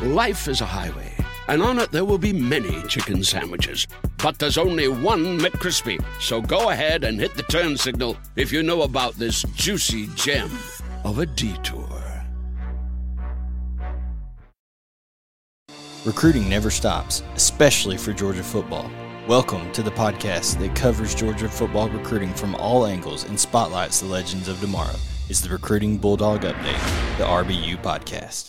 Life is a highway, and on it there will be many chicken sandwiches. But there's only one McCrispy, so go ahead and hit the turn signal if you know about this juicy gem of a detour. Recruiting never stops, especially for Georgia football. Welcome to the podcast that covers Georgia football recruiting from all angles and spotlights the legends of tomorrow. It's the Recruiting Bulldog Update, the RBU Podcast.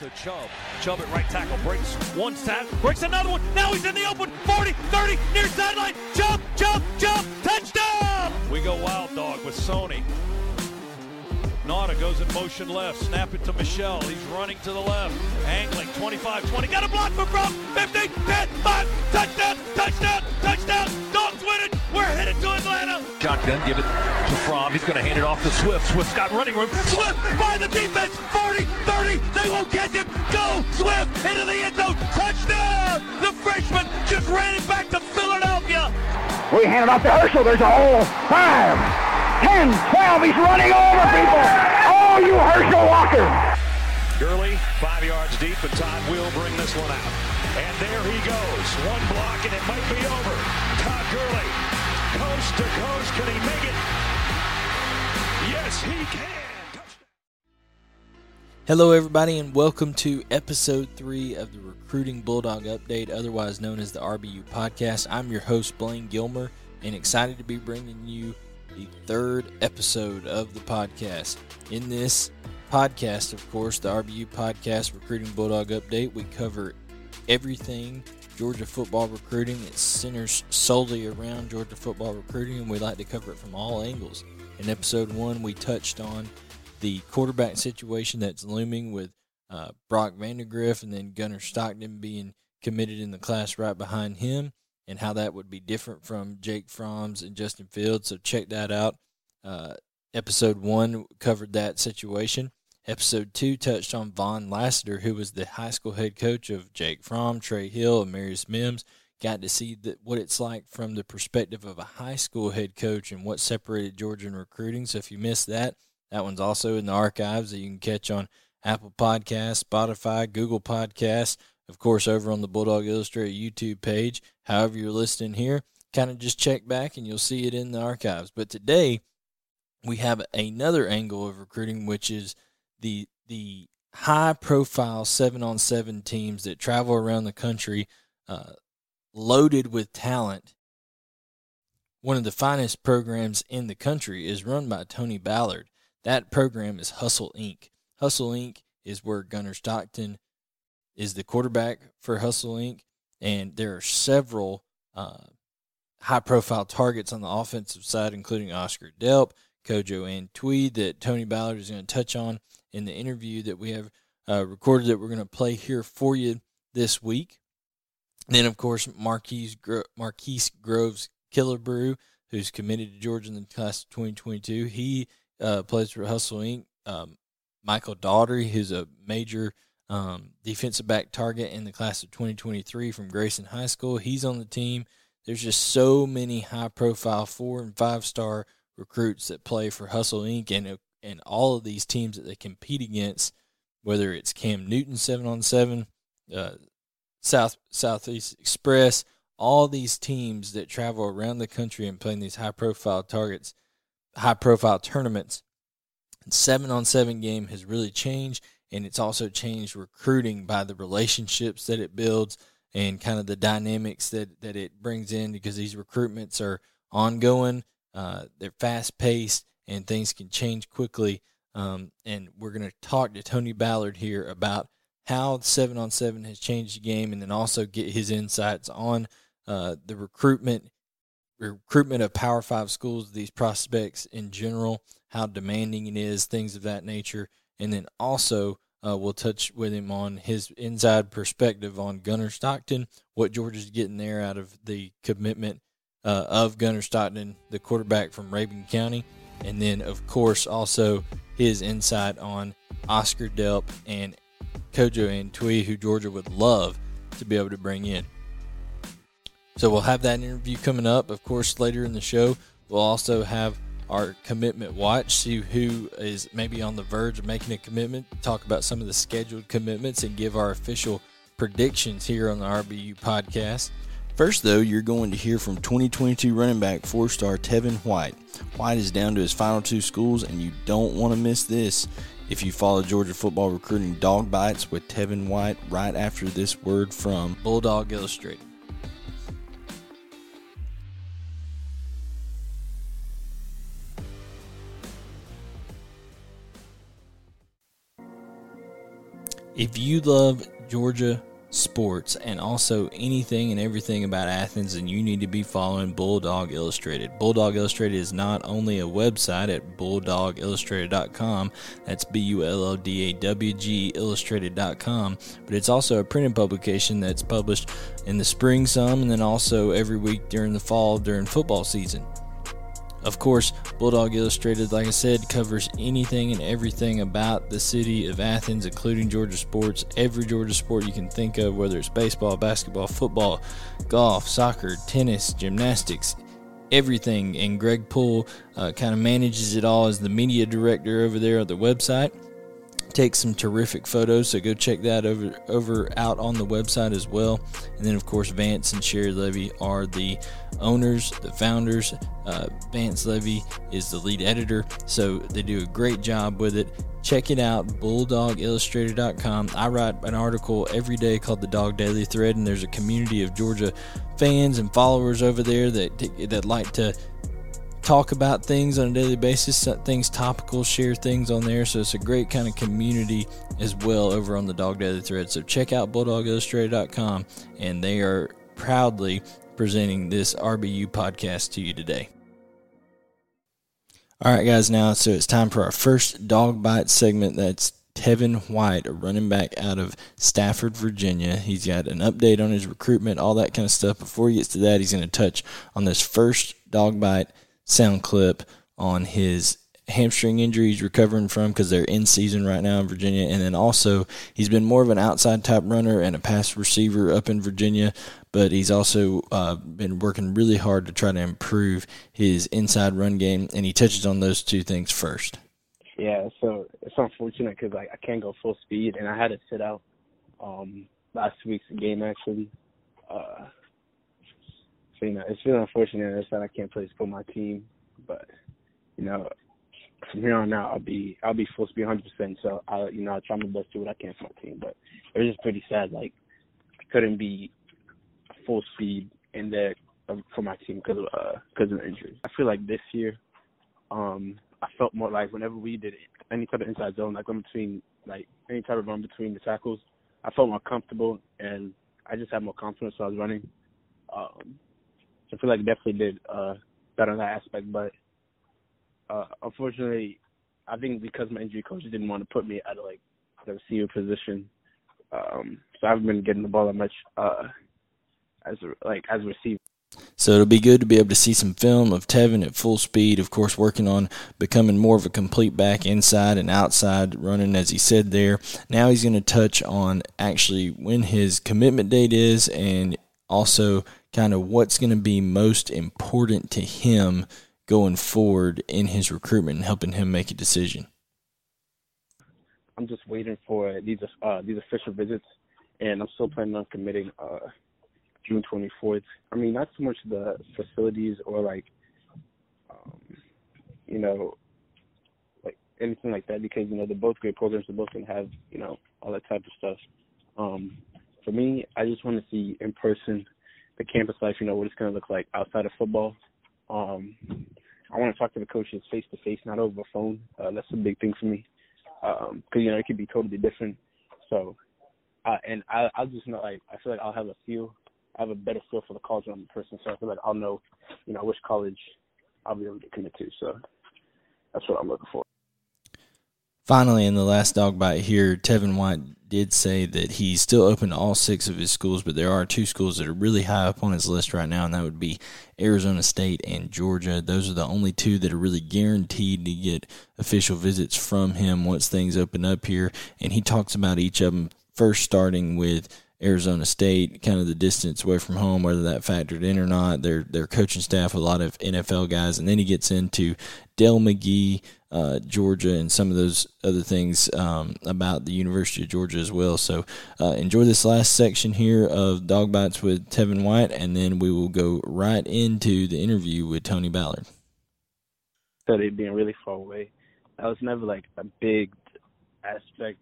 To Chubb. Chubb at right tackle, breaks one tackle, breaks another one. Now he's in the open, 40, 30, near sideline. Chubb, Chubb, Chubb, touchdown! We go wild dog with Sony. Nauta goes in motion left, snap it to Michelle. He's running to the left, angling, 25-20. Got a block for Brock, 15, 10, 5, touchdown, touchdown, touchdown. Dogs win it, we're headed to Atlanta. Shotgun, give it to Fromm. He's going to hand it off to Swift. Swift's got running room. Swift by the defense, 40, 30, they won't catch him. Go, Swift, into the end zone, touchdown. The freshman just ran it back to Philadelphia. We hand it off to Herschel, there's a hole, 5, 10, 12, he's running over people. Oh, you Herschel Walker. Gurley, 5 yards deep, and Todd will bring this one out. And there he goes. One block, and it might be over. Todd Gurley, coast to coast. Can he make it? Yes, he can. Hello, everybody, and welcome to Episode 3 of the Recruiting Bulldog Update, otherwise known as the RBU Podcast. I'm your host, Blaine Gilmer, and excited to be bringing you the third episode of the podcast. In this podcast, of course, the RBU Podcast Recruiting Bulldog Update, we cover everything Georgia football recruiting. It centers solely around Georgia football recruiting, and we like to cover it from all angles. In episode 1, we touched on the quarterback situation that's looming with Brock Vandergriff and then Gunner Stockton being committed in the class right behind him, and how that would be different from Jake Fromm's and Justin Fields. So check that out. Episode 1 covered that situation. Episode 2 touched on Von Lassiter, who was the high school head coach of Jake Fromm, Trey Hill, and Marius Mims. Got to see what it's like from the perspective of a high school head coach and what separated Georgia in recruiting. So if you missed that, that one's also in the archives that you can catch on Apple Podcasts, Spotify, Google Podcasts, of course, over on the Bulldog Illustrated YouTube page. However you're listening here, kind of just check back and you'll see it in the archives. But today, we have another angle of recruiting, which is the high-profile 7-on-7 teams that travel around the country loaded with talent. One of the finest programs in the country is run by Tony Ballard. That program is Hustle, Inc. Hustle, Inc. is where Gunner Stockton is the quarterback for Hustle, Inc., and there are several high-profile targets on the offensive side, including Oscar Delp, Kojo Antwi, that Tony Ballard is going to touch on in the interview that we have recorded that we're going to play here for you this week. And then, of course, Marquise Groves-Killerbrew, who's committed to Georgia in the class of 2022. He plays for Hustle, Inc. Michael Daugherty, who's a major defensive back target in the class of 2023 from Grayson High School. He's on the team. There's just so many high-profile 4- and 5-star recruits that play for Hustle, Inc. and all of these teams that they compete against, whether it's Cam Newton 7-on-7, Southeast Express, all these teams that travel around the country and play in these high-profile targets, high-profile tournaments. 7-on-7 game has really changed. And it's also changed recruiting by the relationships that it builds and kind of the dynamics that it brings in, because these recruitments are ongoing, they're fast-paced, and things can change quickly. And we're going to talk to Tony Ballard here about how 7-on-7 has changed the game, and then also get his insights on the recruitment of Power 5 schools, these prospects in general, how demanding it is, things of that nature. And then also We'll touch with him on his inside perspective on Gunner Stockton, what Georgia's getting there out of the commitment of Gunner Stockton, the quarterback from Rabun County, and then, of course, also his insight on Oscar Delp and Kojo Antwi, who Georgia would love to be able to bring in. So we'll have that interview coming up. Of course, later in the show, we'll also have our commitment watch, see who is maybe on the verge of making a commitment, talk about some of the scheduled commitments, and give our official predictions here on the RBU podcast. First, though, you're going to hear from 2022 running back four-star Tevin White. White is down to his final two schools, and you don't want to miss this. If you follow Georgia football recruiting Dog Bites with Tevin White right after this word from Bulldog Illustrated. If you love Georgia sports and also anything and everything about Athens, then you need to be following Bulldog Illustrated. Bulldog Illustrated is not only a website at bulldogillustrated.com, that's B-U-L-L-D-A-W-G illustrated.com, but it's also a printed publication that's published in the spring some and then also every week during the fall during football season. Of course, Bulldog Illustrated, like I said, covers anything and everything about the city of Athens, including Georgia sports, every Georgia sport you can think of, whether it's baseball, basketball, football, golf, soccer, tennis, gymnastics, everything. And Greg Poole kind of manages it all as the media director over there at the website. Takes some terrific photos, so go check that over out on the website as well. And then, of course, Vance and Sherry Levy are the owners, the founders. Vance Levy is the lead editor, so they do a great job with it. Check it out, bulldogillustrator.com. I write an article every day called the Dog Daily Thread, and there's a community of Georgia fans and followers over there that like to talk about things on a daily basis, things topical, share things on there. So it's a great kind of community as well over on the Dog Daily Thread. So check out BulldogIllustrated.com, and they are proudly presenting this RBU podcast to you today. All right, guys, now so it's time for our first Dog Bite segment. That's Tevin White, a running back out of Stafford, Virginia. He's got an update on his recruitment, all that kind of stuff. Before he gets to that, he's going to touch on this first Dog Bite sound clip on his hamstring injury he's recovering from, because they're in season right now in Virginia. And then also, he's been more of an outside type runner and a pass receiver up in Virginia, but he's also been working really hard to try to improve his inside run game, and he touches on those two things first. Yeah, so it's unfortunate because I can't go full speed, and I had to sit out last week's game, actually. You know, it's been unfortunate that I can't play for my team, but you know, from here on out, I'll be full speed 100%. So I try my best to do what I can for my team, but it was just pretty sad. Like, I couldn't be full speed in there for my team because of the injury. I feel like this year, I felt more like whenever we did any type of inside zone, like any type of run between the tackles, I felt more comfortable and I just had more confidence when I was running. I feel like I definitely did better on that aspect, but unfortunately, I think because my injury coach didn't want to put me at the receiver position, so I haven't been getting the ball that much as a receiver. So it'll be good to be able to see some film of Tevin at full speed, of course, working on becoming more of a complete back inside and outside running, as he said there. Now he's going to touch on actually when his commitment date is and also kind of what's going to be most important to him going forward in his recruitment and helping him make a decision. I'm just waiting for these official visits, and I'm still planning on committing June 24th. I mean, not so much the facilities or anything like that, because you know they're both great programs. They're both going to have all that type of stuff. For me, I just want to see in person the campus life, what it's going to look like outside of football. I want to talk to the coaches face-to-face, not over the phone. That's a big thing for me because, it could be totally different. So, I feel like I have a better feel for the college when I'm in person. So I feel like I'll know, which college I'll be able to commit to. So that's what I'm looking for. Finally, in the last dog bite here, Tevin White did say that he's still open to all six of his schools, but there are two schools that are really high up on his list right now, and that would be Arizona State and Georgia. Those are the only two that are really guaranteed to get official visits from him once things open up here, and he talks about each of them, first starting with Arizona State, kind of the distance away from home, whether that factored in or not, their coaching staff, a lot of NFL guys. And then he gets into Del McGee, Georgia, and some of those other things about the University of Georgia as well. So enjoy this last section here of Dog Bites with Tevin White, and then we will go right into the interview with Tony Ballard. So they've been really far away. That was never like a big aspect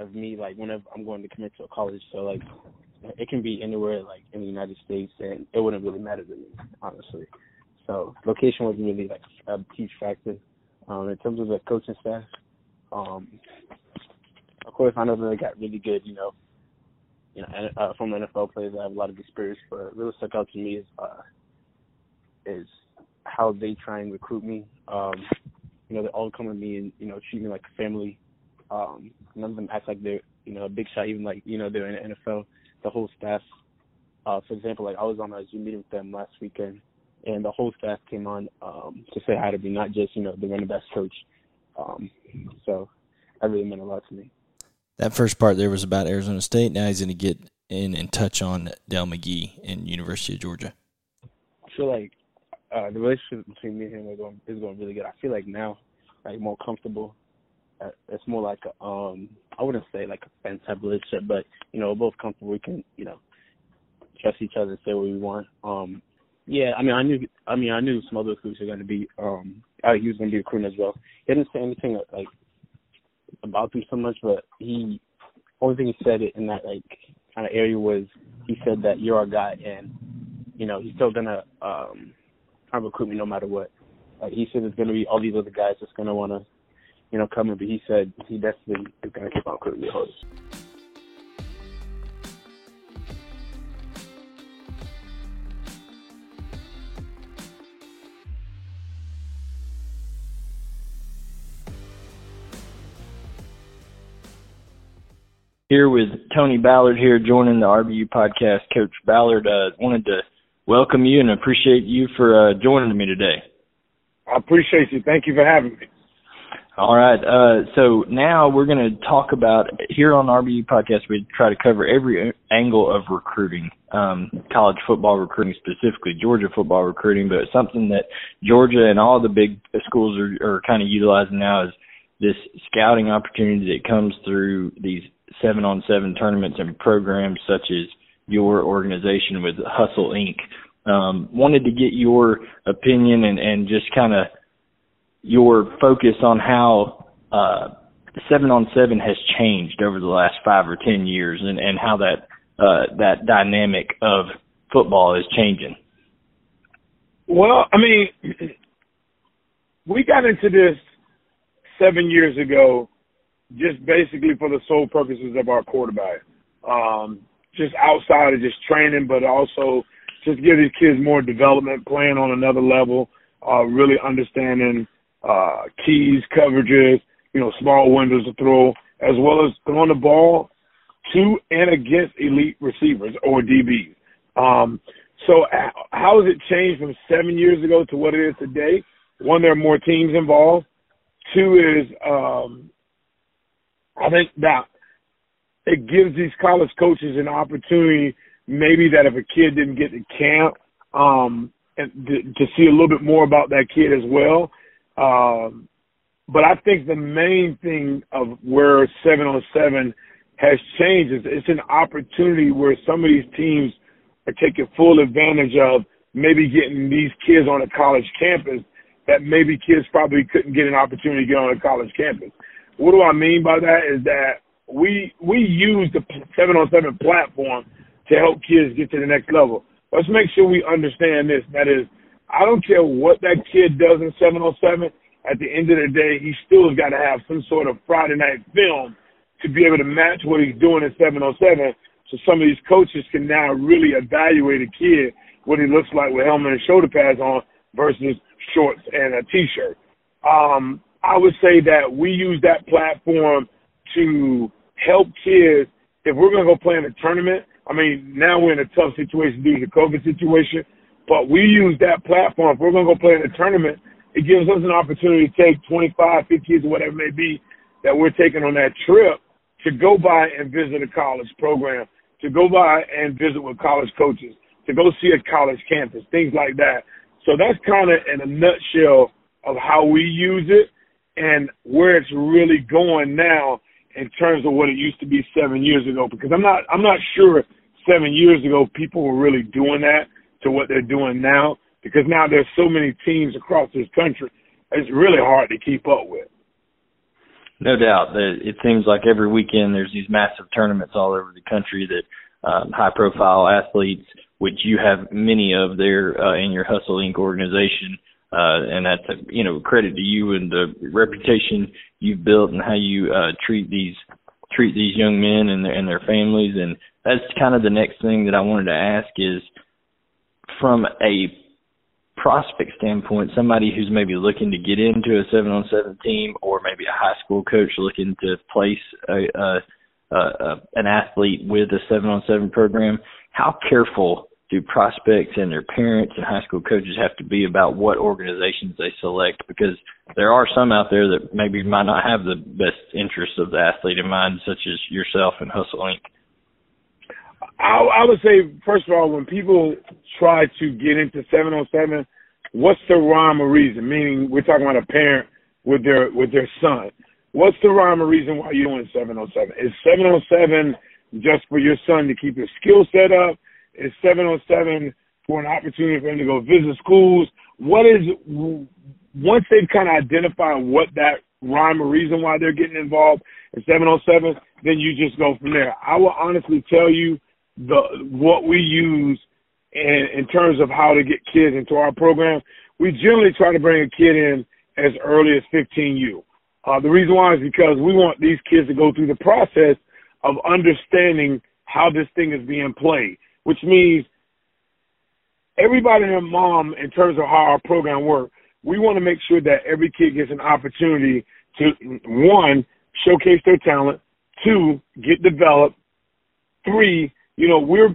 of me, like, whenever I'm going to commit to a college. So, like, it can be anywhere, like, in the United States, and it wouldn't really matter to me, honestly. So location wasn't really, like, a huge factor. In terms of the coaching staff, of course, I know that they got really good, you know, former NFL players that have a lot of experience, but really stuck out to me is how they try and recruit me. You know, they all come to me and, you know, treat me like a family. None of them act like they're, you know, a big shot, even like, you know, they're in the NFL. The whole staff, for example, like I was on a Zoom meeting with them last weekend, and the whole staff came on to say hi to me, not just, you know, the running backs coach. So that really meant a lot to me. That first part there was about Arizona State. Now he's going to get in and touch on Del McGee and University of Georgia. I feel like the relationship between me and him is going really good. I feel like now, like, more comfortable. It's more like a, I wouldn't say like a fan type relationship, but, you know, we're both comfortable. We can, you know, trust each other and say what we want. Yeah, I knew some other recruits were going to be, he was going to be recruiting as well. He didn't say anything like about them so much, but he, only thing he said it in that like kind of area was he said that you're our guy, and, you know, he's still going to try to recruit me no matter what. Like he said, there's going to be all these other guys that's going to want to, you know, coming, but he said he definitely is going to keep on recruiting the host. Here with Tony Ballard here, joining the RBU podcast. Coach Ballard, wanted to welcome you and appreciate you for joining me today. I appreciate you. Thank you for having me. All right, so now we're going to talk about, here on RBU Podcast, we try to cover every angle of recruiting, college football recruiting specifically, Georgia football recruiting, but something that Georgia and all the big schools are kind of utilizing now is this scouting opportunity that comes through these 7-on-7 tournaments and programs such as your organization with Hustle, Inc. Wanted to get your opinion and just kind of your focus on how 7-on-7 has changed over the last 5 or 10 years and how that dynamic of football is changing. Well, I mean, we got into this 7 years ago just basically for the sole purposes of our quarterback. Just outside of just training, but also just give these kids more development, playing on another level, really understanding keys, coverages, you know, small windows to throw, as well as throwing the ball to and against elite receivers or DBs. So how has it changed from 7 years ago to what it is today? One, there are more teams involved. Two is I think that it gives these college coaches an opportunity maybe that if a kid didn't get to camp and to see a little bit more about that kid as well. But I think the main thing of where 7-on-7 has changed is it's an opportunity where some of these teams are taking full advantage of maybe getting these kids on a college campus that maybe kids probably couldn't get an opportunity to get on a college campus. What do I mean by that is that we use the 7-on-7 platform to help kids get to the next level. Let's make sure we understand this. That is, I don't care what that kid does in 7-on-7. At the end of the day, he still has got to have some sort of Friday night film to be able to match what he's doing in 7-on-7. So some of these coaches can now really evaluate a kid, what he looks like with helmet and shoulder pads on versus shorts and a T-shirt. I would say that we use that platform to help kids. If we're going to go play in a tournament, I mean, now we're in a tough situation due to the COVID situation, but we use that platform. If we're going to go play in a tournament, it gives us an opportunity to take 25, 50 kids, or whatever it may be, that we're taking on that trip to go by and visit a college program, to go by and visit with college coaches, to go see a college campus, things like that. So that's kind of in a nutshell of how we use it and where it's really going now in terms of what it used to be 7 years ago, because I'm not sure 7 years ago people were really doing that to what they're doing now, because now there's so many teams across this country, it's really hard to keep up with. No doubt. It seems like every weekend there's these massive tournaments all over the country that high-profile athletes, which you have many of there in your Hustle, Inc. organization, and that's a, you know, credit to you and the reputation you've built and how you treat these young men and their families. And that's kind of the next thing that I wanted to ask is, from a prospect standpoint, somebody who's maybe looking to get into a 7-on-7 team, or maybe a high school coach looking to place an athlete with a 7-on-7 program, how careful do prospects and their parents and high school coaches have to be about what organizations they select? Because there are some out there that maybe might not have the best interests of the athlete in mind, such as yourself and Hustle, Inc. I would say, first of all, when people try to get into 7-on-7, what's the rhyme or reason? Meaning, we're talking about a parent with their son. What's the rhyme or reason why you're doing 7-on-7? Is 7-on-7 just for your son to keep his skill set up? Is 7-on-7 for an opportunity for him to go visit schools? Once they've kind of identified what that rhyme or reason why they're getting involved in 7-on-7, then you just go from there. I will honestly tell you what we use in terms of how to get kids into our program. We generally try to bring a kid in as early as 15U. The reason why is because we want these kids to go through the process of understanding how this thing is being played, which means everybody and their mom, in terms of how our program works, we want to make sure that every kid gets an opportunity to, one, showcase their talent, two, get developed, three, you know, we're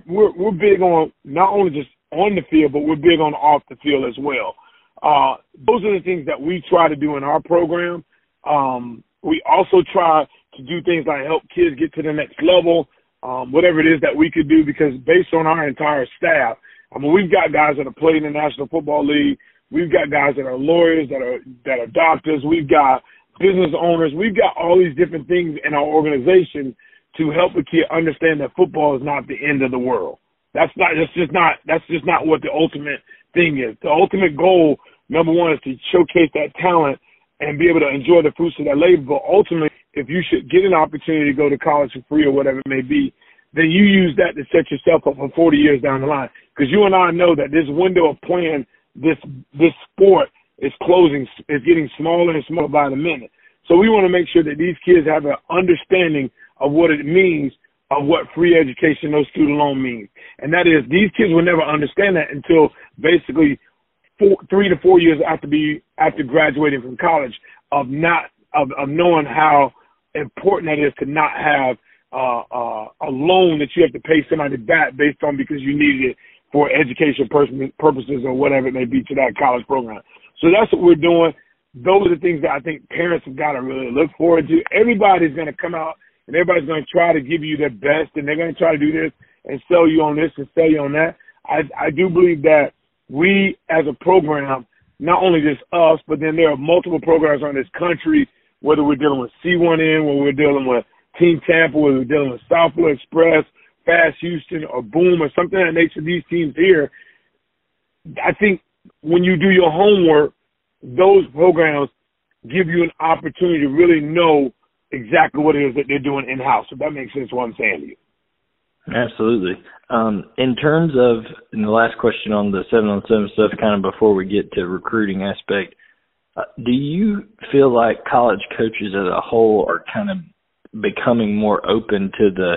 big on not only just on the field, but we're big on off the field as well. Those are the things that we try to do in our program. We also try to do things like help kids get to the next level, whatever it is that we could do, because based on our entire staff, I mean, we've got guys that are playing in the National Football League. We've got guys that are lawyers, that are doctors. We've got business owners. We've got all these different things in our organization to help a kid understand that football is not the end of the world. That's just not what the ultimate thing is. The ultimate goal, number one, is to showcase that talent and be able to enjoy the fruits of that labor. But ultimately, if you should get an opportunity to go to college for free or whatever it may be, then you use that to set yourself up for 40 years down the line. Because you and I know that this window of playing this sport is closing, is getting smaller and smaller by the minute. So we want to make sure that these kids have an understanding of what it means, of what free education, no student loan means. And that is, these kids will never understand that until basically 3 to 4 years after graduating from college, of knowing how important that is to not have a loan that you have to pay somebody back based on because you needed it for education purposes or whatever it may be to that college program. So that's what we're doing. Those are the things that I think parents have got to really look forward to. Everybody's going to come out and everybody's going to try to give you their best, and they're going to try to do this and sell you on this and sell you on that. I do believe that we, as a program, not only just us, but then there are multiple programs around this country, whether we're dealing with C1N, whether we're dealing with Team Tampa, whether we're dealing with South Florida Express, Fast Houston, or Boom, or something of that nature, these teams here, I think when you do your homework, those programs give you an opportunity to really know exactly what it is that they're doing in-house, if that makes sense what I'm saying to you. Absolutely. In terms of, and the last question on the 7-on-7 stuff, kind of before we get to recruiting aspect, do you feel like college coaches as a whole are kind of becoming more open to the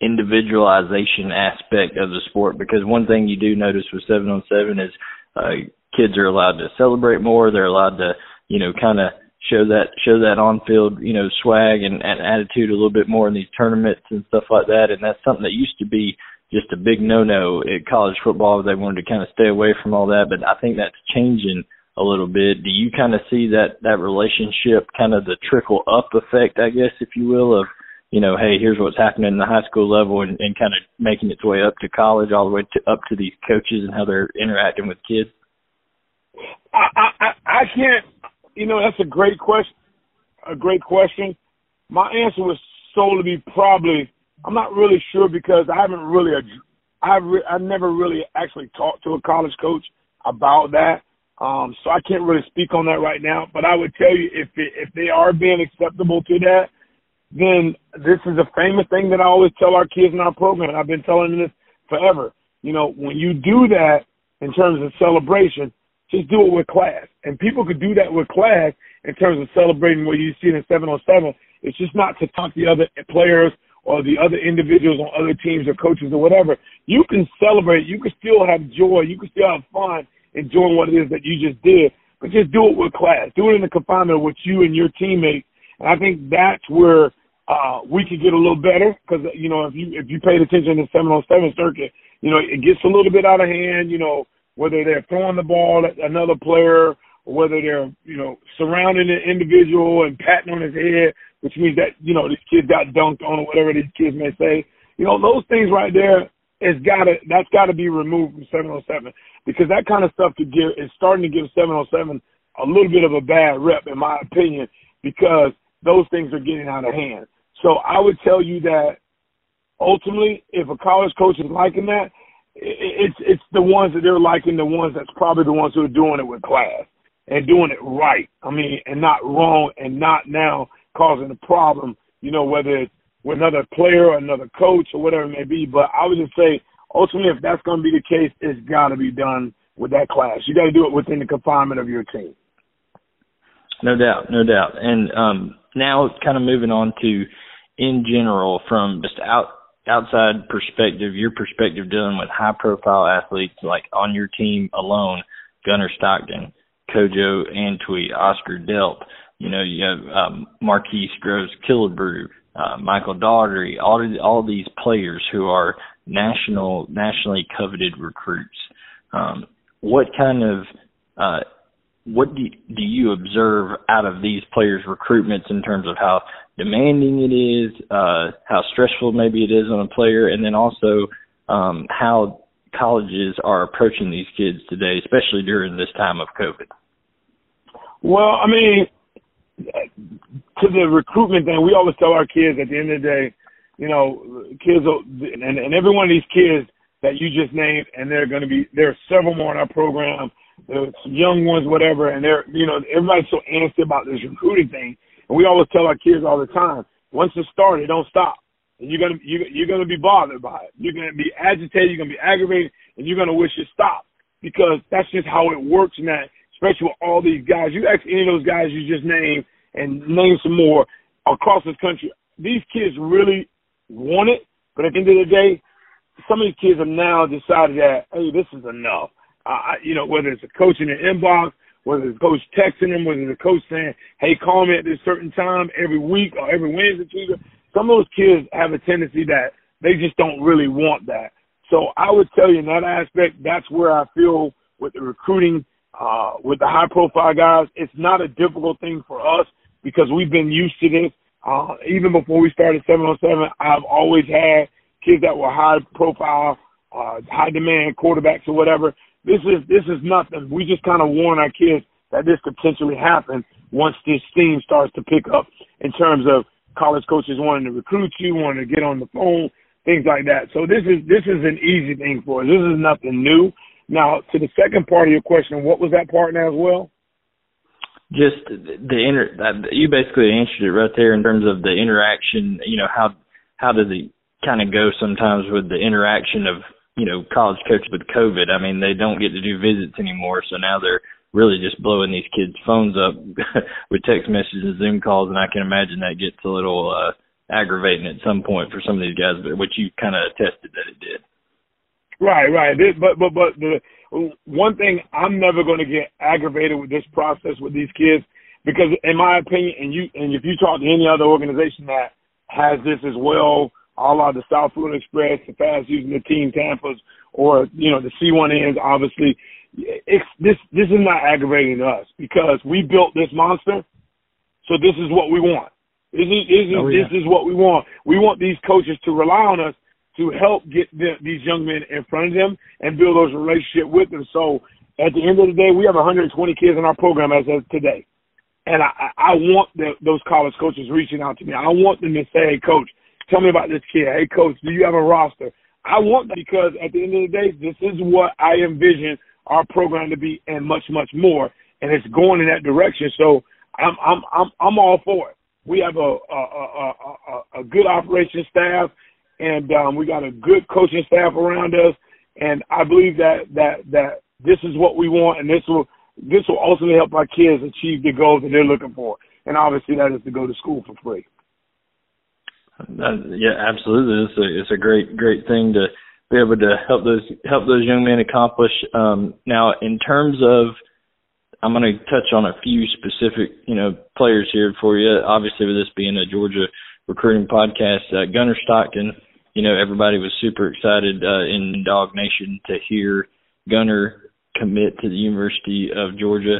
individualization aspect of the sport? Because one thing you do notice with 7-on-7 is kids are allowed to celebrate more. They're allowed to, you know, kind of show that on-field, swag and attitude a little bit more in these tournaments and stuff like that. And that's something that used to be just a big no-no at college football. They wanted to kind of stay away from all that, but I think that's changing a little bit. Do you kind of see that relationship, kind of the trickle-up effect, I guess, if you will, of, hey, here's what's happening in the high school level and kind of making its way up to college, all the way up to these coaches and how they're interacting with kids? I can't. That's a great question. My answer would solely be probably I'm not really sure because I haven't really I never really actually talked to a college coach about that, so I can't really speak on that right now. But I would tell you if they are being acceptable to that, then this is a famous thing that I always tell our kids in our program, and I've been telling them this forever. When you do that in terms of celebration, just do it with class. And people could do that with class in terms of celebrating what you see in 7-on-7. It's just not to talk to the other players or the other individuals on other teams or coaches or whatever. You can celebrate. You can still have joy. You can still have fun enjoying what it is that you just did. But just do it with class. Do it in the confinement with you and your teammates. And I think that's where we could get a little better because, if you paid attention to the 7-on-7 circuit, it gets a little bit out of hand, whether they're throwing the ball at another player or whether they're, surrounding an individual and patting on his head, which means that, this kid got dunked on or whatever these kids may say. Those things right there, that's got to be removed from 7-on-7 because that kind of stuff is starting to give 7-on-7 a little bit of a bad rep, in my opinion, because those things are getting out of hand. So I would tell you that ultimately, if a college coach is liking that, it's the ones that they're liking, the ones that's probably the ones who are doing it with class and doing it right. I mean, and not wrong and not now causing a problem, whether it's with another player or another coach or whatever it may be. But I would just say, ultimately, if that's going to be the case, it's got to be done with that class. You got to do it within the confinement of your team. No doubt. And now kind of moving on to, in general, from just outside perspective, your perspective dealing with high-profile athletes like on your team alone, Gunner Stockton, Kojo Antwi, Oscar Delp, you have Marquise Groves-Killerbrew, Michael Daugherty, all these players who are nationally coveted recruits. What kind of what do you observe out of these players' recruitments in terms of how demanding it is, how stressful maybe it is on a player, and then also how colleges are approaching these kids today, especially during this time of COVID? Well, I mean, to the recruitment thing, we always tell our kids at the end of the day, kids and every one of these kids that you just named, and there are several more in our program. There's young ones, whatever, and they're, everybody's so antsy about this recruiting thing. And we always tell our kids all the time, once it's started, don't stop. And you're gonna be bothered by it. You're gonna be agitated. You're gonna be aggravated, and you're gonna wish it stopped because that's just how it works now. Especially with all these guys. You ask any of those guys you just named, and name some more across this country. These kids really want it, but at the end of the day, some of these kids have now decided that, hey, this is enough. Whether it's a coach in the inbox, whether it's a coach texting them, whether it's a coach saying, hey, call me at this certain time every week or every Wednesday, Tuesday. Some of those kids have a tendency that they just don't really want that. So I would tell you in that aspect, that's where I feel with the recruiting, with the high-profile guys, it's not a difficult thing for us because we've been used to this. Even before we started 7-on-7, I've always had kids that were high-profile, high-demand quarterbacks or whatever. This is nothing. We just kind of warn our kids that this could potentially happen once this theme starts to pick up in terms of college coaches wanting to recruit you, wanting to get on the phone, things like that. So this is an easy thing for us. This is nothing new. Now, to the second part of your question, what was that part now as well? Just you basically answered it right there in terms of the interaction. How does it kind of go sometimes with the interaction of college coaches with COVID? I mean, they don't get to do visits anymore, so now they're really just blowing these kids' phones up with text messages and Zoom calls, and I can imagine that gets a little aggravating at some point for some of these guys, which you kind of attested that it did. Right. But the one thing I'm never going to get aggravated with this process with these kids Because in my opinion, and if you talk to any other organization that has this as well, all of the South Florida Express, the Fast using the Team Tampa's, or the C1Ns, obviously, this is not aggravating to us because we built this monster. So this is what we want. This is what we want. We want these coaches to rely on us to help get these young men in front of them and build those relationships with them. So at the end of the day, we have 120 kids in our program as of today. And I want those college coaches reaching out to me. I want them to say, hey, coach, tell me about this kid. Hey, coach, do you have a roster? I want that because at the end of the day, this is what I envision our program to be and much, much more. And it's going in that direction. So I'm all for it. We have a good operations staff, and we got a good coaching staff around us. And I believe that this is what we want, and this will ultimately help our kids achieve the goals that they're looking for. And obviously, that is to go to school for free. Yeah, absolutely. It's a great thing to be able to help those young men accomplish. Now, in terms of, I'm going to touch on a few specific, players here for you. Obviously, with this being a Georgia recruiting podcast, Gunner Stockton, everybody was super excited in Dog Nation to hear Gunner commit to the University of Georgia.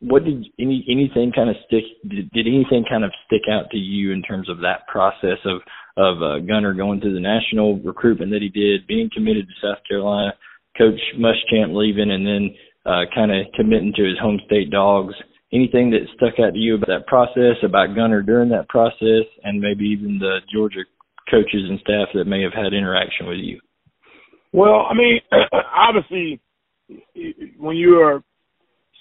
What did anything kind of stick? Did anything kind of stick out to you in terms of that process of Gunner going through the national recruitment that he did, being committed to South Carolina, Coach Muschamp leaving, and then kind of committing to his home state Dogs? Anything that stuck out to you about that process, about Gunner during that process, and maybe even the Georgia coaches and staff that may have had interaction with you? Well, I mean, obviously, when you are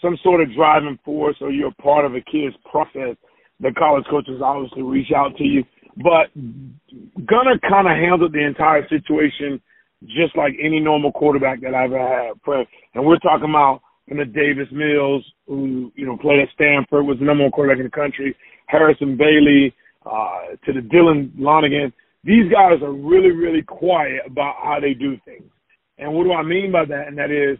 some sort of driving force or you're part of a kid's process, the college coaches obviously reach out to you. But Gunner kind of handled the entire situation just like any normal quarterback that I've ever had. And we're talking about Davis Mills, who, played at Stanford, was the number one quarterback in the country, Harrison Bailey, to the Dylan Lonigan. These guys are really, really quiet about how they do things. And what do I mean by that? And that is,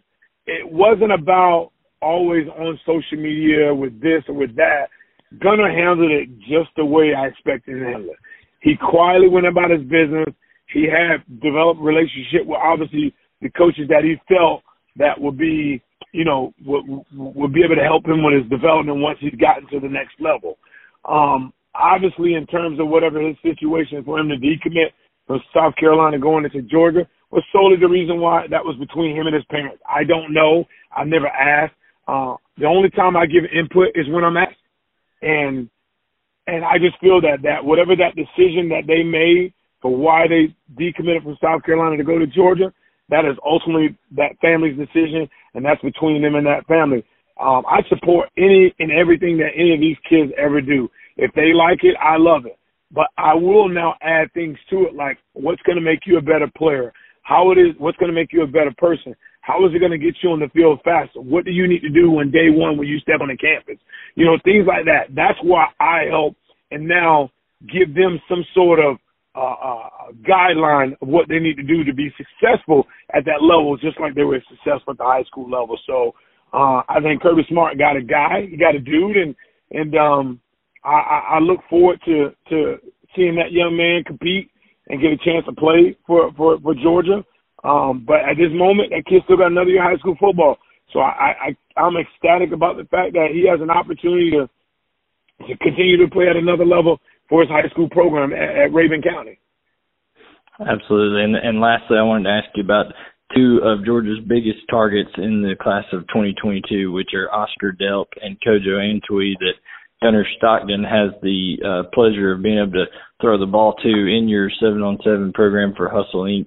it wasn't about always on social media with this or with that. Gunner handled it just the way I expected him to handle it. He quietly went about his business. He had developed relationship with obviously the coaches that he felt that would be, would be able to help him with his development once he's gotten to the next level. Obviously, in terms of whatever his situation for him to decommit from South Carolina going into Georgia was solely the reason why that was between him and his parents. I don't know. I never asked. The only time I give input is when I'm asked. And I just feel that whatever that decision that they made for why they decommitted from South Carolina to go to Georgia, that is ultimately that family's decision, and that's between them and that family. I support any and everything that any of these kids ever do. If they like it, I love it. But I will now add things to it, like what's going to make you a better player, what's going to make you a better person, how is it going to get you on the field faster, what do you need to do on day one when you step on the campus, things like that. That's why I help and now give them some sort of guideline of what they need to do to be successful at that level, just like they were successful at the high school level. So I think Kirby Smart got a guy, he got a dude, and I look forward to seeing that young man compete and get a chance to play for Georgia. But at this moment, that kid still got another year of high school football. So I'm ecstatic about the fact that he has an opportunity to continue to play at another level for his high school program at Rabun County. Absolutely. And lastly, I wanted to ask you about two of Georgia's biggest targets in the class of 2022, which are Oscar Delp and Kojo Antwi, that Gunner Stockton has the pleasure of being able to throw the ball to in your 7-on-7 program for Hustle, Inc.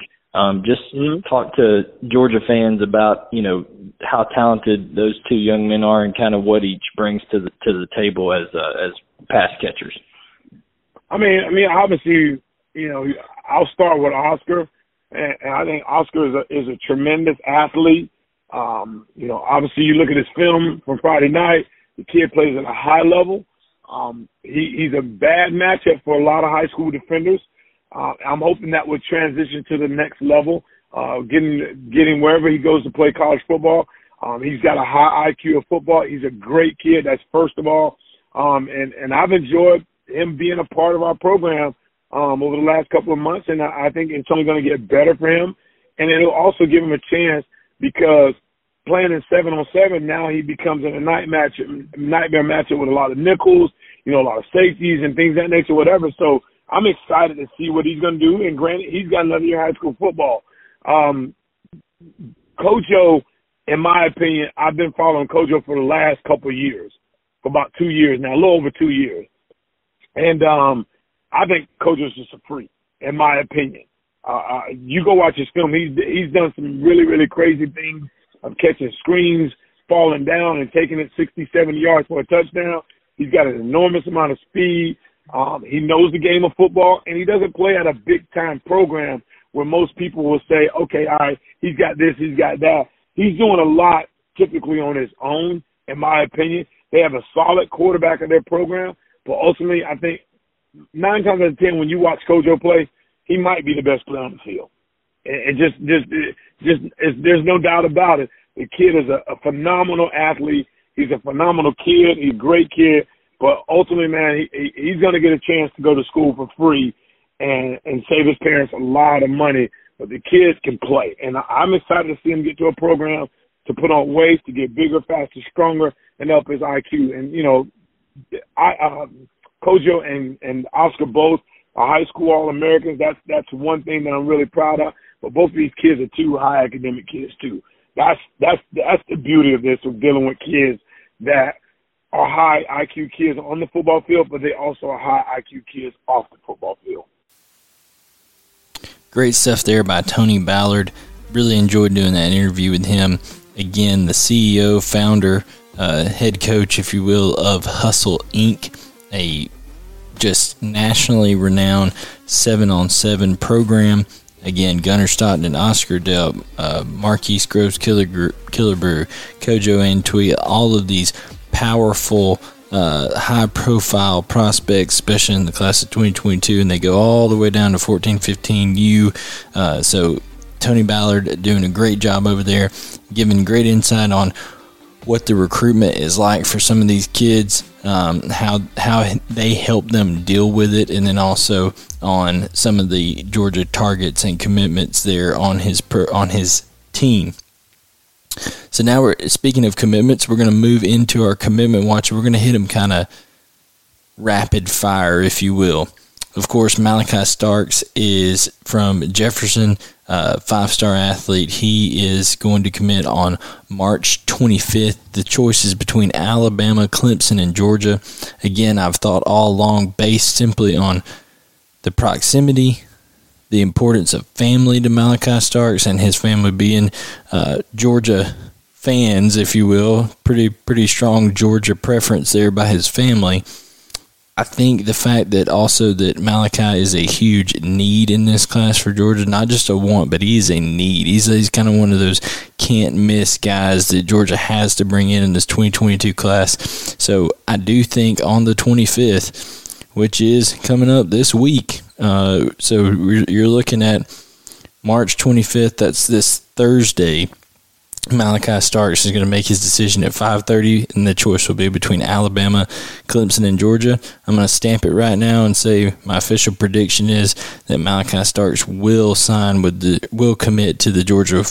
Talk to Georgia fans about, how talented those two young men are and kind of what each brings to the table as pass catchers. I mean, obviously, I'll start with Oscar, and I think Oscar is a tremendous athlete. Obviously, you look at his film from Friday night. The kid plays at a high level. He's a bad matchup for a lot of high school defenders. I'm hoping that will transition to the next level, getting wherever he goes to play college football. He's got a high IQ of football. He's a great kid. That's first of all. And I've enjoyed him being a part of our program over the last couple of months. And I think it's only going to get better for him. And it'll also give him a chance because playing in 7-on-7, now he becomes in a nightmare matchup with a lot of nickels, a lot of safeties and things of that nature, whatever. So I'm excited to see what he's going to do. And granted, he's got another year of high school football. Kojo, in my opinion, I've been following Kojo for the last couple of years, for about 2 years now, a little over 2 years. And I think Kojo's just a freak, in my opinion. You go watch his film. He's done some really, really crazy things of catching screens, falling down, and taking it 60, 70 yards for a touchdown. He's got an enormous amount of speed. He knows the game of football, and he doesn't play at a big-time program where most people will say, okay, all right, he's got this, he's got that. He's doing a lot typically on his own, in my opinion. They have a solid quarterback of their program, but ultimately I think 9 times out of 10 when you watch Kojo play, he might be the best player on the field. And there's no doubt about it. The kid is a phenomenal athlete. He's a phenomenal kid. He's a great kid. But ultimately, man, he's going to get a chance to go to school for free and save his parents a lot of money. But the kids can play. And I'm excited to see him get to a program to put on weight, to get bigger, faster, stronger, and up his IQ. And, Kojo and Oscar both are high school All-Americans. That's one thing that I'm really proud of. But both of these kids are two high academic kids, too. That's the beauty of this, of dealing with kids that are high IQ kids on the football field, but they also are high IQ kids off the football field. Great stuff there by Tony Ballard. Really enjoyed doing that interview with him. Again, the CEO, founder, head coach, if you will, of Hustle, Inc., a just nationally renowned 7-on-7 program. Again, Gunner Stockton and Oscar Delp, Marquise Groves-Killerbrew, Kojo Antwi, all of these powerful, high-profile prospects, especially in the class of 2022, and they go all the way down to 14-15U. So Tony Ballard doing a great job over there, giving great insight on what the recruitment is like for some of these kids, how they help them deal with it, and then also on some of the Georgia targets and commitments there on his team. So now we're speaking of commitments. We're going to move into our commitment watch. We're going to hit them kind of rapid fire, if you will. Of course, Malachi Starks is from Jefferson, five-star athlete. He is going to commit on March 25th. The choice is between Alabama, Clemson, and Georgia. Again, I've thought all along, based simply on the proximity, the importance of family to Malachi Starks and his family being Georgia fans, if you will. Pretty strong Georgia preference there by his family. I think the fact that also that Malachi is a huge need in this class for Georgia, not just a want, but he is a need. He's kind of one of those can't-miss guys that Georgia has to bring in this 2022 class. So I do think on the 25th, which is coming up this week, so you're looking at March 25th, that's this Thursday, Malachi Starks is going to make his decision at 5:30, and the choice will be between Alabama, Clemson, and Georgia. I'm going to stamp it right now and say my official prediction is that Malachi Starks will commit to the Georgia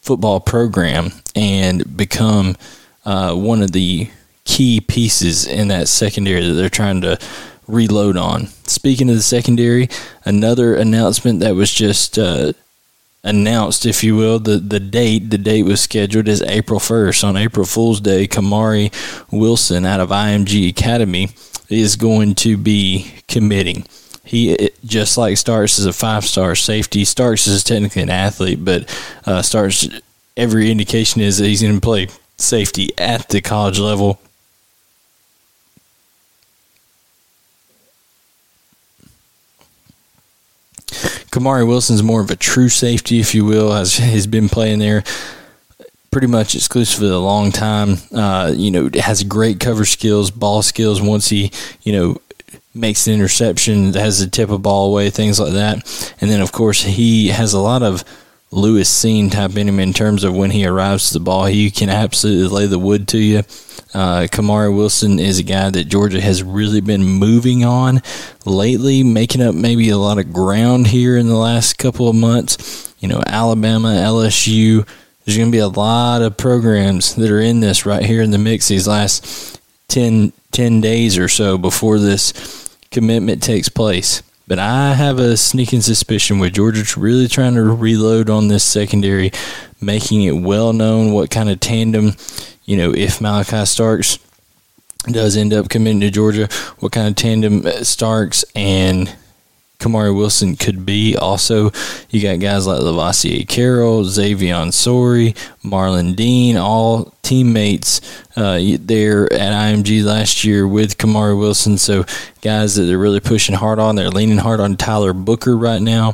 football program and become one of the key pieces in that secondary that they're trying to reload on. Speaking of the secondary, another announcement that was just announced, if you will, the date was scheduled as April 1st. On April Fool's Day, Kamari Wilson out of IMG Academy is going to be committing. He, just like Starks, is a 5-star safety. Starks is technically an athlete, but Starks, every indication is that he's going to play safety at the college level. Kamari Wilson's more of a true safety, if you will, as he's been playing there pretty much exclusively a long time. Has great cover skills, ball skills. Once he, makes an interception, has the tip of ball away, things like that. And then, of course, he has a lot of Lewis Seen type in him in terms of when he arrives to the ball. He can absolutely lay the wood to you. Kamari Wilson is a guy that Georgia has really been moving on lately, making up maybe a lot of ground here in the last couple of months. You know, Alabama, LSU, there's going to be a lot of programs that are in this right here in the mix these last 10 days or so before this commitment takes place. But I have a sneaking suspicion with Georgia really trying to reload on this secondary, making it well known what kind of tandem, you know, if Malachi Starks does end up committing to Georgia, what kind of tandem Starks and Kamari Wilson could be. Also, you got guys like Lavoisier Carroll, Xavion Sori, Marlon Dean, all teammates there at IMG last year with Kamari Wilson. So guys that they're really pushing hard on. They're leaning hard on Tyler Booker right now,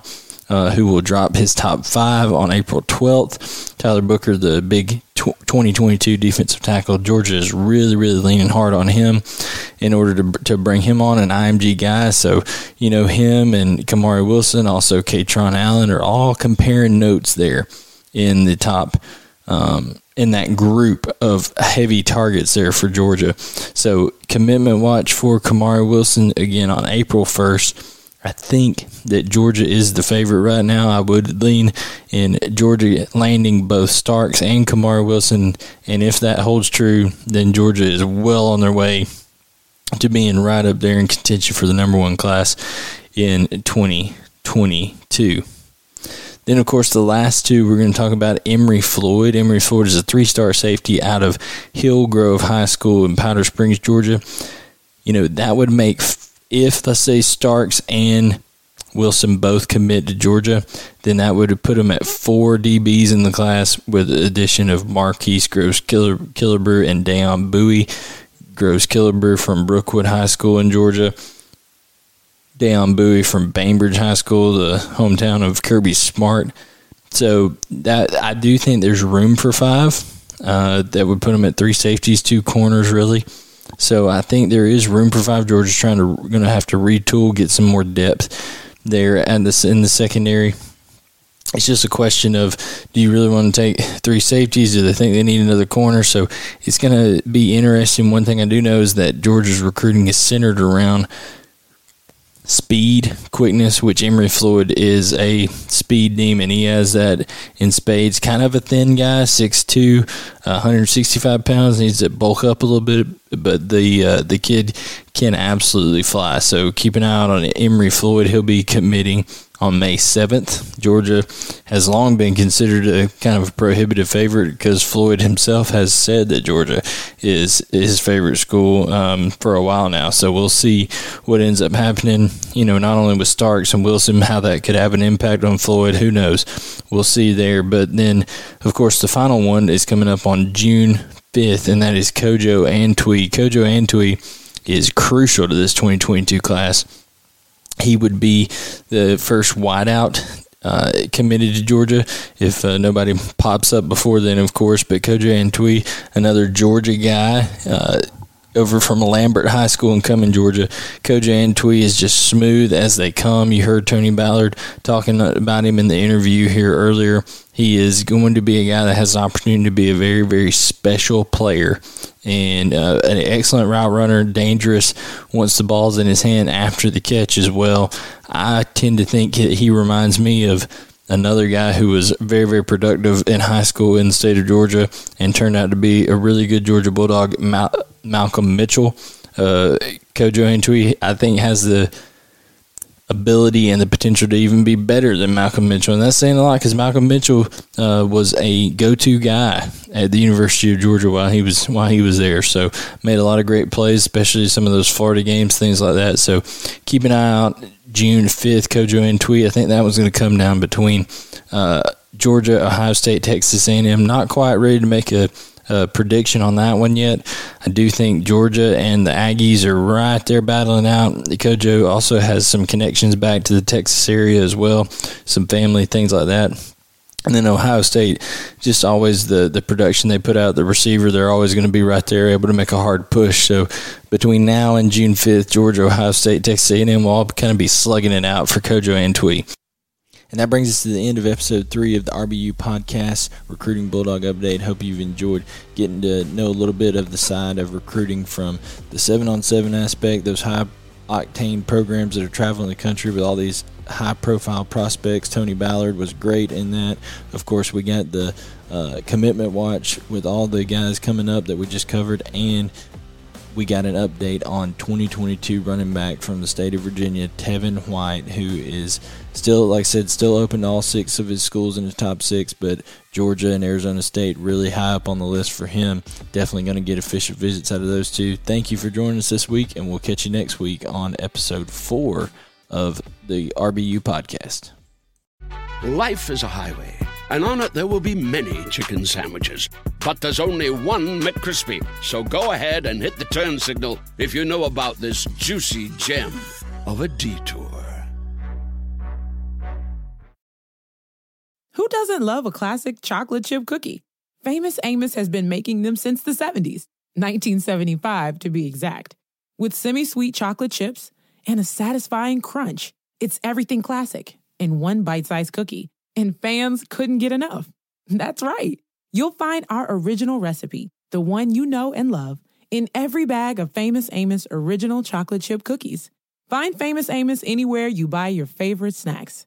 who will drop his top five on April 12th. Tyler Booker, the big 2022 defensive tackle. Georgia is really, really leaning hard on him in order to bring him on, an IMG guy. So, you know, him and Kamari Wilson, also Katron Allen, are all comparing notes there in the top, in that group of heavy targets there for Georgia. So commitment watch for Kamari Wilson again on April 1st. I think that Georgia is the favorite right now. I would lean in Georgia landing both Starks and Kamari Wilson, and if that holds true, then Georgia is well on their way to being right up there in contention for the number one class in 2022. Then, of course, the last two we're going to talk about, Emory Floyd. Emory Floyd is a three-star safety out of Hillgrove High School in Powder Springs, Georgia. You know, that would make, if, let's say, Starks and Wilson both commit to Georgia, then that would put them at four DBs in the class with the addition of Marquise Groves-Killerbrew and Dayon Bowie. Groves-Killerbrew from Brookwood High School in Georgia. Dayon Bowie from Bainbridge High School, the hometown of Kirby Smart. So that, I do think there's room for five. That would put them at three safeties, two corners, really. So I think there is room for five. Georgia's going to have to retool, get some more depth there at this in the secondary. It's just a question of, do you really want to take three safeties? Do they think they need another corner? So it's going to be interesting. One thing I do know is that Georgia's recruiting is centered around speed, quickness, which Emory Floyd is a speed demon. He has that in spades. Kind of a thin guy, 6'2", 165 pounds, needs to bulk up a little bit, but the kid can absolutely fly. So keep an eye out on Emory Floyd. He'll be committing on May 7th. Georgia has long been considered a kind of a prohibitive favorite because Floyd himself has said that Georgia is his favorite school for a while now. So we'll see what ends up happening, you know, not only with Starks and Wilson, how that could have an impact on Floyd. Who knows? We'll see there. But then, of course, the final one is coming up on June 5th, and that is Kojo Antwi. Kojo Antwi is crucial to this 2022 class. He would be the first wideout committed to Georgia if nobody pops up before then, of course. But Kojo Antwi, another Georgia guy over from Lambert High School in Cumming, Georgia. Kojo Antwi is just smooth as they come. You heard Tony Ballard talking about him in the interview here earlier. He is going to be a guy that has an opportunity to be a very, very special player and an excellent route runner, dangerous once the ball's in his hand after the catch as well. I tend to think he reminds me of another guy who was very, very productive in high school in the state of Georgia and turned out to be a really good Georgia Bulldog, Malcolm Mitchell. Kojo Antwi, I think, has the ability and the potential to even be better than Malcolm Mitchell. And that's saying a lot because Malcolm Mitchell was a go-to guy at the University of Georgia while he was there. So made a lot of great plays, especially some of those Florida games, things like that. So keep an eye out. June 5th, Kojo Antwi. I think that one's going to come down between Georgia, Ohio State, Texas A&M. Not quite ready to make a prediction on that one yet. I do think Georgia and the Aggies are right there battling out. Kojo also has some connections back to the Texas area as well, some family, things like that. And then Ohio State, just always the production they put out, the receiver, they're always going to be right there, able to make a hard push. So between now and June 5th, Georgia, Ohio State, Texas A&M will all kind of be slugging it out for Kojo Antwi. And that brings us to the end of episode 3 of the RBU podcast, Recruiting Bulldog Update. Hope you've enjoyed getting to know a little bit of the side of recruiting from the 7-on-7 aspect, those high-octane programs that are traveling the country with all these high-profile prospects. Tony Ballard was great in that. Of course, we got the commitment watch with all the guys coming up that we just covered, and we got an update on 2022 running back from the state of Virginia, Tevin White, who is still, like I said, still open to all 6 of his schools in the top 6, but Georgia and Arizona State really high up on the list for him. Definitely going to get official visits out of those two. Thank you for joining us this week, and we'll catch you next week on episode 4 of the RBU podcast. Life is a highway, and on it there will be many chicken sandwiches. But there's only one McCrispy, so go ahead and hit the turn signal if you know about this juicy gem of a detour. Who doesn't love a classic chocolate chip cookie? Famous Amos has been making them since the 70s, 1975 to be exact. With semi-sweet chocolate chips and a satisfying crunch, it's everything classic in one bite-sized cookie. And fans couldn't get enough. That's right. You'll find our original recipe, the one you know and love, in every bag of Famous Amos original chocolate chip cookies. Find Famous Amos anywhere you buy your favorite snacks.